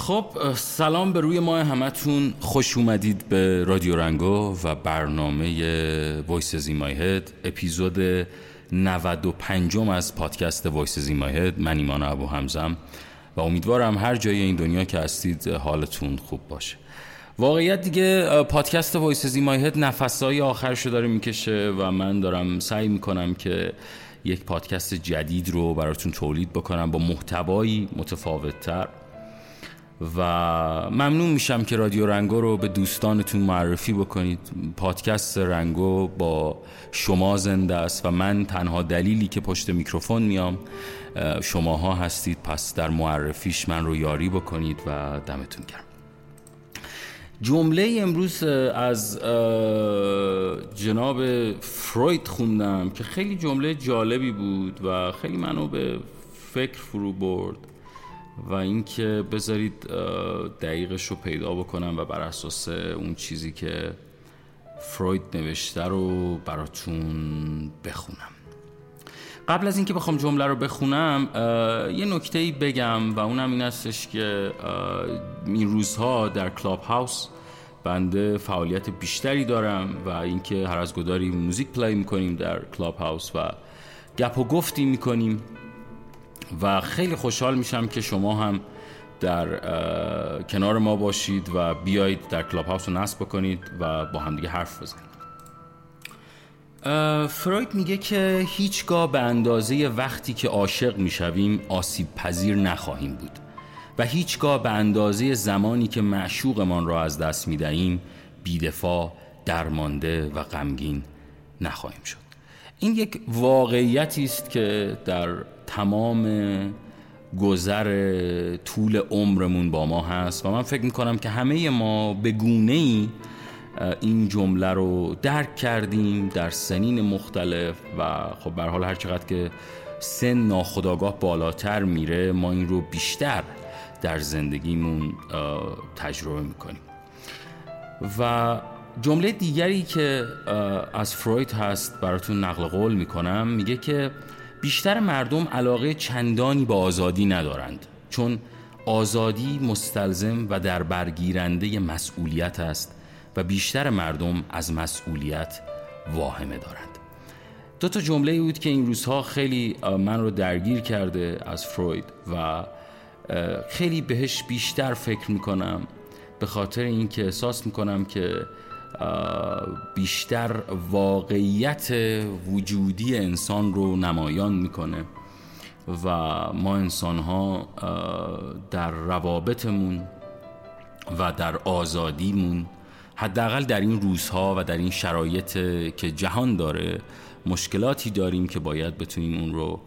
خب سلام به روی ما همتون، خوش اومدید به رادیو رنگو و برنامه Voice Zima Head، اپیزود 95 از پادکست Voice Zima Head. من ایمان ابو حمزم و امیدوارم هر جای این دنیا که هستید حالتون خوب باشه. واقعیت دیگه پادکست Voice Zima Head نفس‌های آخرشو داره میکشه و من دارم سعی میکنم که یک پادکست جدید رو براتون تولید بکنم با محتوایی متفاوت‌تر و ممنون میشم که رادیو رنگو رو به دوستانتون معرفی بکنید. پادکست رنگو با شما زنده است و من تنها دلیلی که پشت میکروفون میام شماها هستید، پس در معرفیش من رو یاری بکنید و دمتون گرم. جمله امروز از جناب فروید خوندم که خیلی جمله جالبی بود و خیلی منو به فکر فرو برد و اینکه بذارید دقیقش رو پیدا بکنم و بر اساس اون چیزی که فروید نوشته رو براتون بخونم. قبل از اینکه بخوام جمله رو بخونم یه نکته‌ای بگم و اونم این هستش که این روزها در کلاب هاوس بنده فعالیت بیشتری دارم و اینکه هر از گداری موزیک پلی می‌کنیم در کلاب هاوس و گپ و گفتی می‌کنیم و خیلی خوشحال میشم که شما هم در کنار ما باشید و بیایید در کلاب هاوس رو نصب بکنید و با همدیگه حرف بزنید. فروید میگه که هیچگاه به اندازه وقتی که عاشق میشویم آسیب پذیر نخواهیم بود و هیچگاه به اندازه زمانی که معشوقمان را از دست میدهیم بی‌دفاع، درمانده و غمگین نخواهیم شد. این یک واقعیتی است که در تمام گذر طول عمرمون با ما هست و من فکر میکنم که همه ما به گونه‌ای این جمله رو درک کردیم در سنین مختلف و خب به هر حال هر چقدر که سن ناخودآگاه بالاتر میره ما این رو بیشتر در زندگیمون تجربه میکنیم. و جمله دیگری که از فروید هست براتون نقل قول میکنم، میگه که بیشتر مردم علاقه چندانی به آزادی ندارند چون آزادی مستلزم و در برگیرنده مسئولیت است و بیشتر مردم از مسئولیت واهمه دارند. دو تا جمله بود که این روزها خیلی من رو درگیر کرده از فروید و خیلی بهش بیشتر فکر میکنم به خاطر اینکه احساس میکنم که بیشتر واقعیت وجودی انسان رو نمایان میکنه و ما انسانها در روابطمون و در آزادیمون حداقل در این روزها و در این شرایط که جهان داره مشکلاتی داریم که باید بتونیم اون رو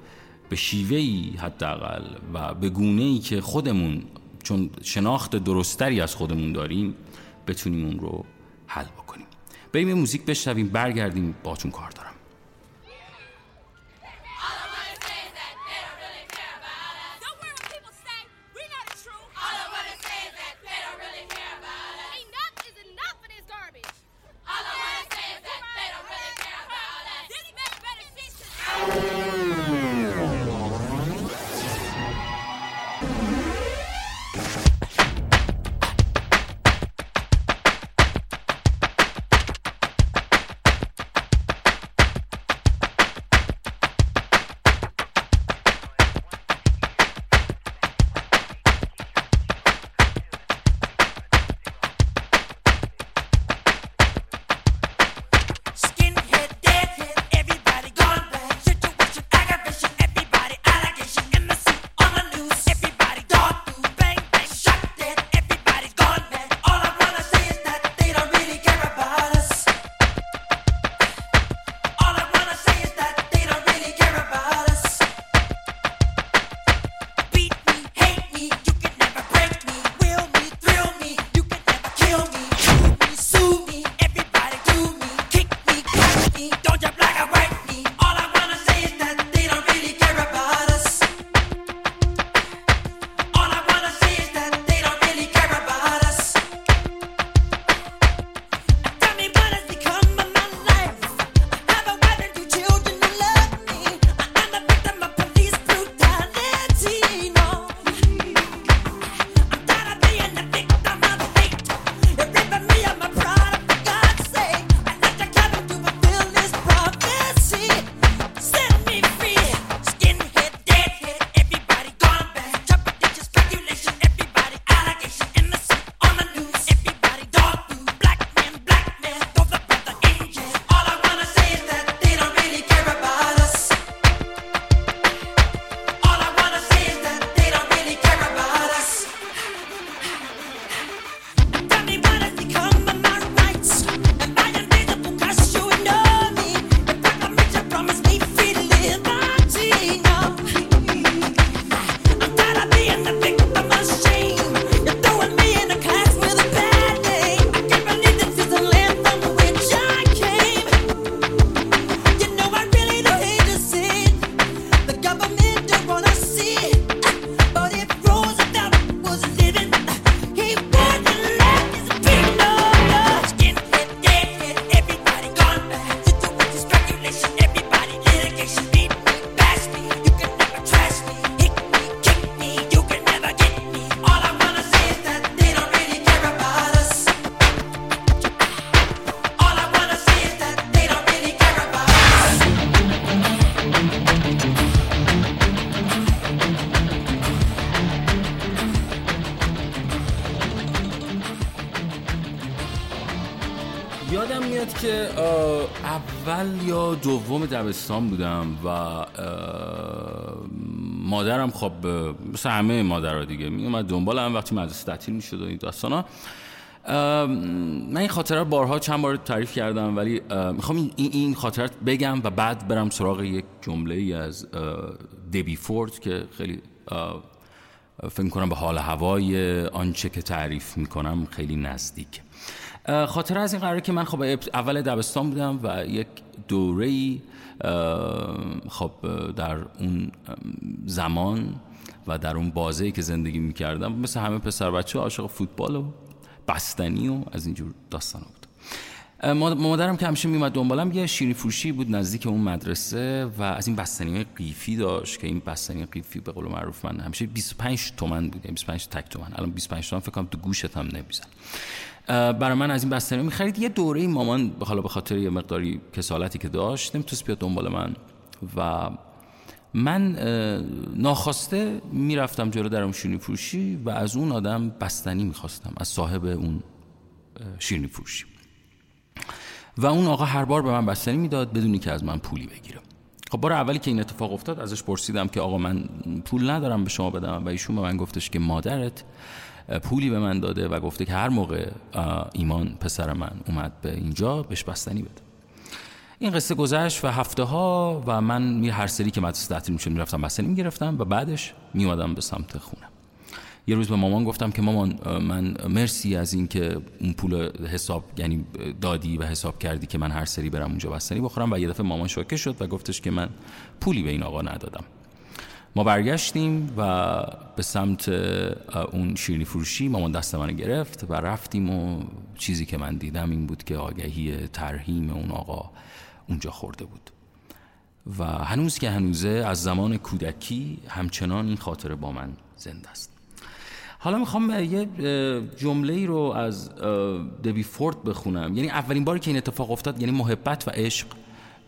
به شیوهی حداقل و به گونه‌ای که خودمون چون شناخت درستری از خودمون داریم بتونیم اون رو حل بکنیم. بریم یه موزیک بشنویم، برگردیم باهاتون کار دارم. یادم میاد که اول یا دوم دبستان بودم و مادرم خب مثل همه مادرها دیگه میومد دنبالم وقتی مدرسه تعطیل میشد و این داستانا. من این خاطره رو بارها چند بار تعریف کردم ولی میخوام این خاطره بگم و بعد برم سراغ یک جمله ای از دبی فورد که خیلی فکر کنم به حال هوای آنچه که تعریف میکنم خیلی نزدیک. خاطره از این قراره که من خب اول دبستان بودم و یک دوره‌ای خب در اون زمان و در اون بازه‌ای که زندگی میکردم مثل همه پسر بچه عاشق فوتبال و بستنی و از اینجور داستان بود. مادرم که همیشه میومد دنبالم یه شیرین فروشی بود نزدیک اون مدرسه و از این بستنی‌های قیفی داشت که این بستنی قیفی به قول معروف من همیشه 25 تومن بود، 25 تک تومن، الان 25 تومن فکر کنم تو گوشت هم نمیزن. برای من از این بستنی میخرید. یه دوره مامان حالا به خاطر یه مقداری کسالتی که داشت نمیتونست بیاد دنبال من و من ناخواسته میرفتم جلو در اون شیرینی فروشی و از اون آدم بستنی میخواستم، از صاحب اون شیرینی فروشی، و اون آقا هر بار به من بستنی میداد بدون اینکه از من پولی بگیره. خب بار اولی که این اتفاق افتاد ازش پرسیدم که آقا من پول ندارم به شما بدم و ایشون به من گفتش که مادرت پولی به من داده و گفته که هر موقع ایمان پسر من اومد به اینجا بهش بستنی بده. این قصه گذشت و هفته ها و من هر سری که مدرسه تعطیل میشد میرفتم بستنی میگرفتم و بعدش میومدم به سمت خونه. یه روز به مامان گفتم که مامان من مرسی از این که اون پول حساب یعنی دادی و حساب کردی که من هر سری برم اونجا بستنی بخورم، و یه دفعه مامان شوکه شد و گفتش که من پولی به این آقا ندادم. ما برگشتیم و به سمت اون شیرینی فروشی، مامان دست منو گرفت و رفتیم و چیزی که من دیدم این بود که آگهی ترحیم اون آقا اونجا خورده بود و هنوز که هنوزه از زمان کودکی همچنان این خاطره با من زنده است. حالا میخوام یه جمله‌ای رو از دبی فورد بخونم، یعنی اولین باری که این اتفاق افتاد، یعنی محبت و عشق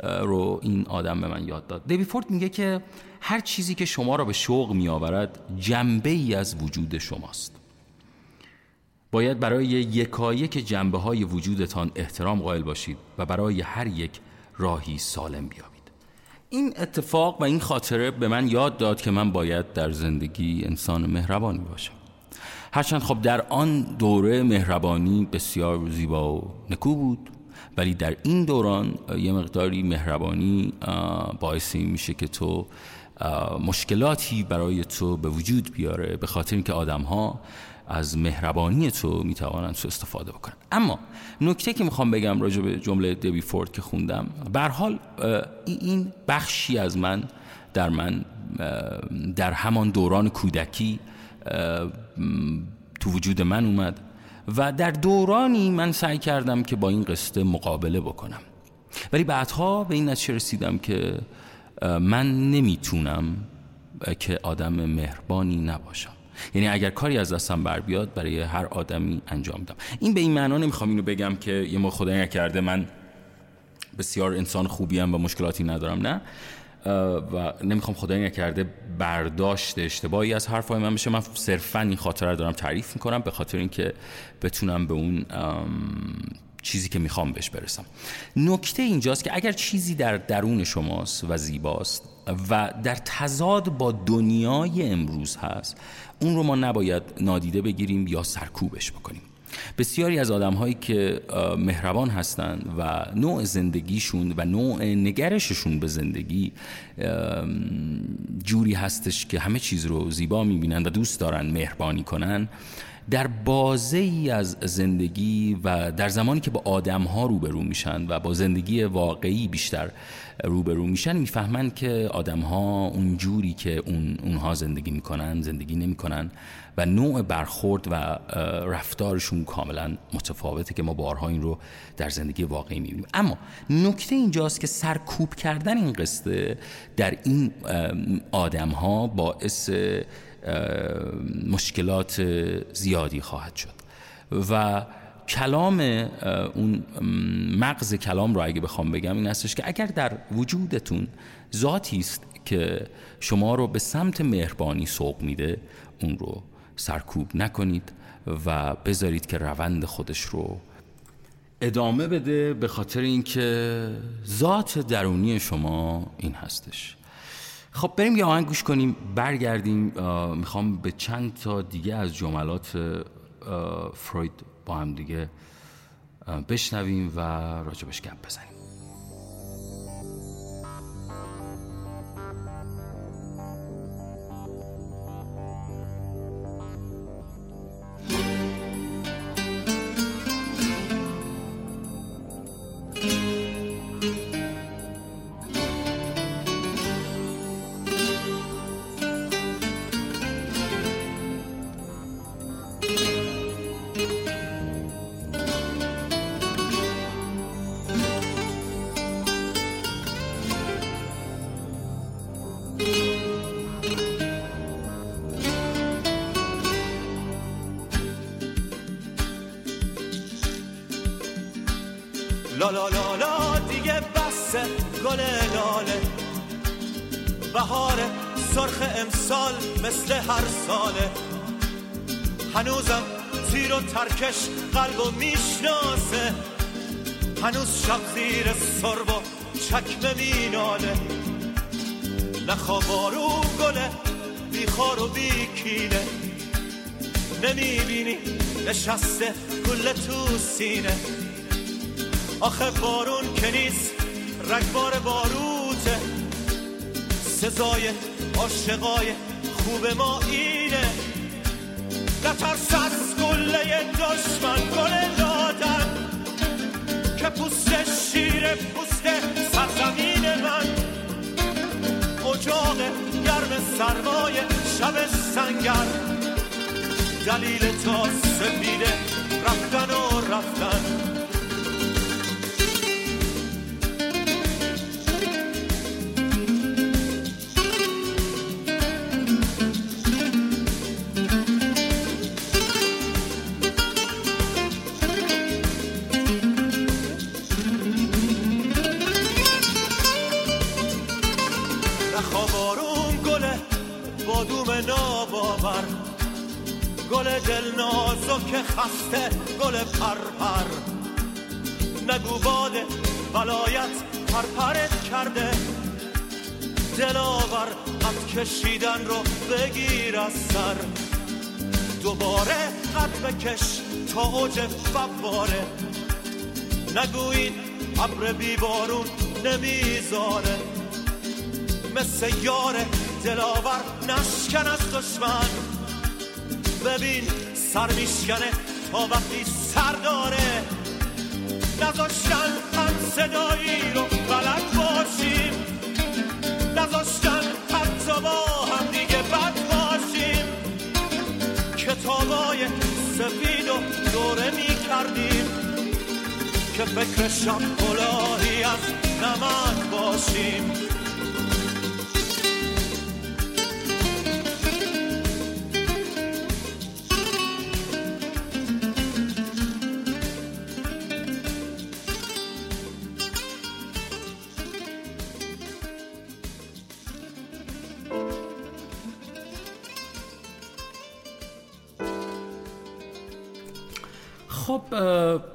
رو این آدم به من یاد داد. دبی فورد میگه که هر چیزی که شما را به شوق میآورد جنبه‌ای از وجود شماست. باید برای یکایک جنبه‌های وجودتان احترام قائل باشید و برای هر یک راهی سالم بیابید. این اتفاق و این خاطره به من یاد داد که من باید در زندگی انسان مهربانی باشم. هرچند خب در آن دوره مهربانی بسیار زیبا و نکو بود، ولی در این دوران یه مقداری مهربانی باعث این میشه که تو مشکلاتی برای تو به وجود بیاره، به خاطر اینکه آدم‌ها از مهربانی تو میتوانن سوء استفاده بکنن. اما نکته که میخوام بگم راجع به جمله دبی فورد که خوندم، به هر حال این بخشی از من در همان دوران کودکی تو وجود من اومد و در دورانی من سعی کردم که با این قصه مقابله بکنم، ولی بعدها به این نتیجه رسیدم که من نمیتونم که آدم مهربانی نباشم. یعنی اگر کاری از دستم بر بیاد برای هر آدمی انجام میدم. این به این معنا نمیخوام اینو بگم که یه ما خدایی نکرده من بسیار انسان خوبیم و مشکلاتی ندارم، نه، و نمیخوام خدایی نکرده برداشت اشتباهی از حرفای من بشه. من صرفا این خاطره رو دارم تعریف میکنم به خاطر اینکه بتونم به اون چیزی که میخوام بهش برسم. نکته اینجاست که اگر چیزی در درون شماست و زیباست و در تضاد با دنیای امروز هست، اون رو ما نباید نادیده بگیریم یا سرکوبش بکنیم. بسیاری از آدم‌هایی که مهربان هستند و نوع زندگیشون و نوع نگرششون به زندگی جوری هستش که همه چیز رو زیبا می‌بینن و دوست دارن مهربانی کنن، در بازه‌ای از زندگی و در زمانی که با آدم‌ها روبرو میشن و با زندگی واقعی بیشتر روبرو میشن، میفهمن که آدم‌ها اون جوری که اونها زندگی میکنن زندگی نمیکنن و نوع برخورد و رفتارشون کاملا متفاوته که ما بارها این رو در زندگی واقعی میبینیم. اما نکته اینجاست که سرکوب کردن این قصه در این آدم‌ها باعث مشکلات زیادی خواهد شد و کلام اون مغز کلام رو اگه بخوام بگم این هستش که اگر در وجودتون ذاتی است که شما رو به سمت مهربانی سوق میده، اون رو سرکوب نکنید و بذارید که روند خودش رو ادامه بده، به خاطر اینکه ذات درونی شما این هستش. خب بریم یه آهنگ گوش کنیم، برگردیم. میخوام به چند تا دیگه از جملات فروید با هم دیگه بشنویم و راجبش گپ بزنیم. لا لا لا دیگه بس گل لاله، بهار سرخ امسال مثل هر ساله، هنوزم تیر و ترکش قلبو میشناسه، هنوز شب زیر سرب و چکمه میناله، نخوابارو گله بیخار و بیکینه، نمیبینی نشسته گله تو سینه، آخه بارون که نیست رگبار باروته، سزای عاشقای خوب ما اینه، نترس از گله دشمن گل لادن که پوست شیر پوست سرزمین من، اجاق گرم سرمای شب سنگر، دلیل تا سپیده رفتن و رفتن. دل نازک خسته گل پرپر، نگو باد ولایت پرپرت کرده، دلاور قد کشیدن رو بگیر از سر، دوباره قد بکش تا اوج فواره، نگو این ابر بیبارون نمیذاره، مثل یار دلاور نشکن از دشمن، ببین سر میشکنه تا وقتی سر داره، نذاشتن هم صدایی رو غلط باشیم، نذاشتن حتی با هم دیگه بد باشیم، کتابای سفید و دوره میکردیم که فکر شب کلاهی از نمک باشیم.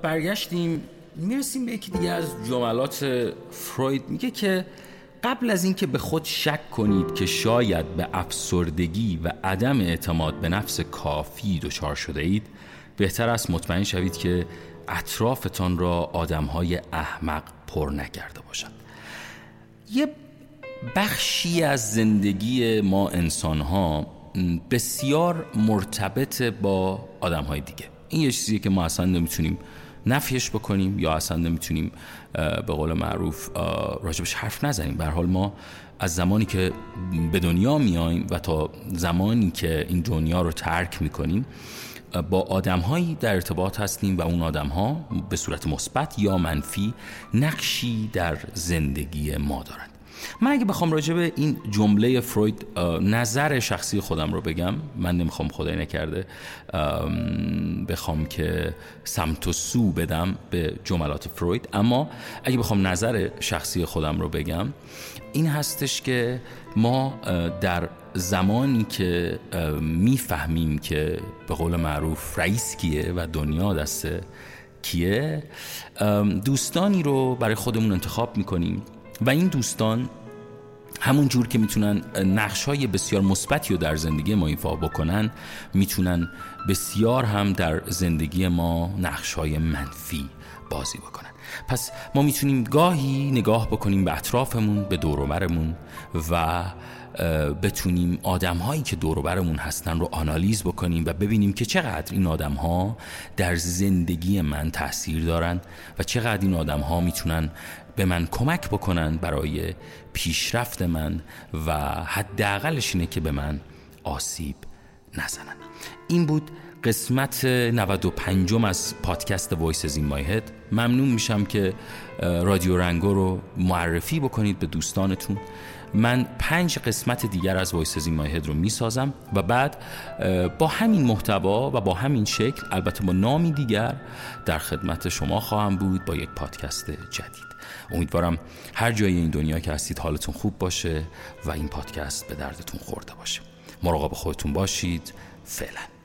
برگشتیم، میرسیم به یکی دیگه از جملات فروید. میگه که قبل از اینکه به خود شک کنید که شاید به افسردگی و عدم اعتماد به نفس کافی دچار شده اید، بهتر است مطمئن شوید که اطرافتان را آدم‌های احمق پر نکرده باشند. یه بخشی از زندگی ما انسان‌ها بسیار مرتبط با آدم‌های دیگه. این یه چیزیه که ما اصلا نمیتونیم نفیش بکنیم یا اصلا نمیتونیم به قول معروف راجبش حرف نزنیم. به هر حال ما از زمانی که به دنیا میایم و تا زمانی که این دنیا رو ترک میکنیم با آدمهایی در ارتباط هستیم و اون آدمها به صورت مثبت یا منفی نقشی در زندگی ما دارند. من اگه بخوام راجع به این جمله فروید نظر شخصی خودم رو بگم، من نمیخوام خدای نکرده بخوام که سمت و سو بدم به جملات فروید، اما اگه بخوام نظر شخصی خودم رو بگم این هستش که ما در زمانی که میفهمیم که به قول معروف رئیس کیه و دنیا دست کیه؟ دوستانی رو برای خودمون انتخاب میکنیم و این دوستان همون جور که میتونن نقش‌های بسیار مثبتی رو در زندگی ما ایفا بکنن، میتونن بسیار هم در زندگی ما نقش‌های منفی بازی بکنن. پس ما میتونیم گاهی نگاه بکنیم به اطرافمون، به دور و برمون و بتونیم آدم‌هایی که دور و برمون هستن رو آنالیز بکنیم و ببینیم که چقدر این آدم‌ها در زندگی من تأثیر دارن و چقدر این آدم‌ها میتونن به من کمک بکنن برای پیشرفت من و حداقلش اینه که به من آسیب نزنن. این بود قسمت 95 از پادکست وایس زیما هد. ممنون میشم که رادیو رنگو رو معرفی بکنید به دوستانتون. من 5 قسمت دیگر از وایس زیما هد رو میسازم و بعد با همین محتوا و با همین شکل، البته با نامی دیگر، در خدمت شما خواهم بود با یک پادکست جدید. امیدوارم هر جای این دنیا که هستید حالتون خوب باشه و این پادکست به دردتون خورده باشه. مراقب خودتون باشید. فعلا.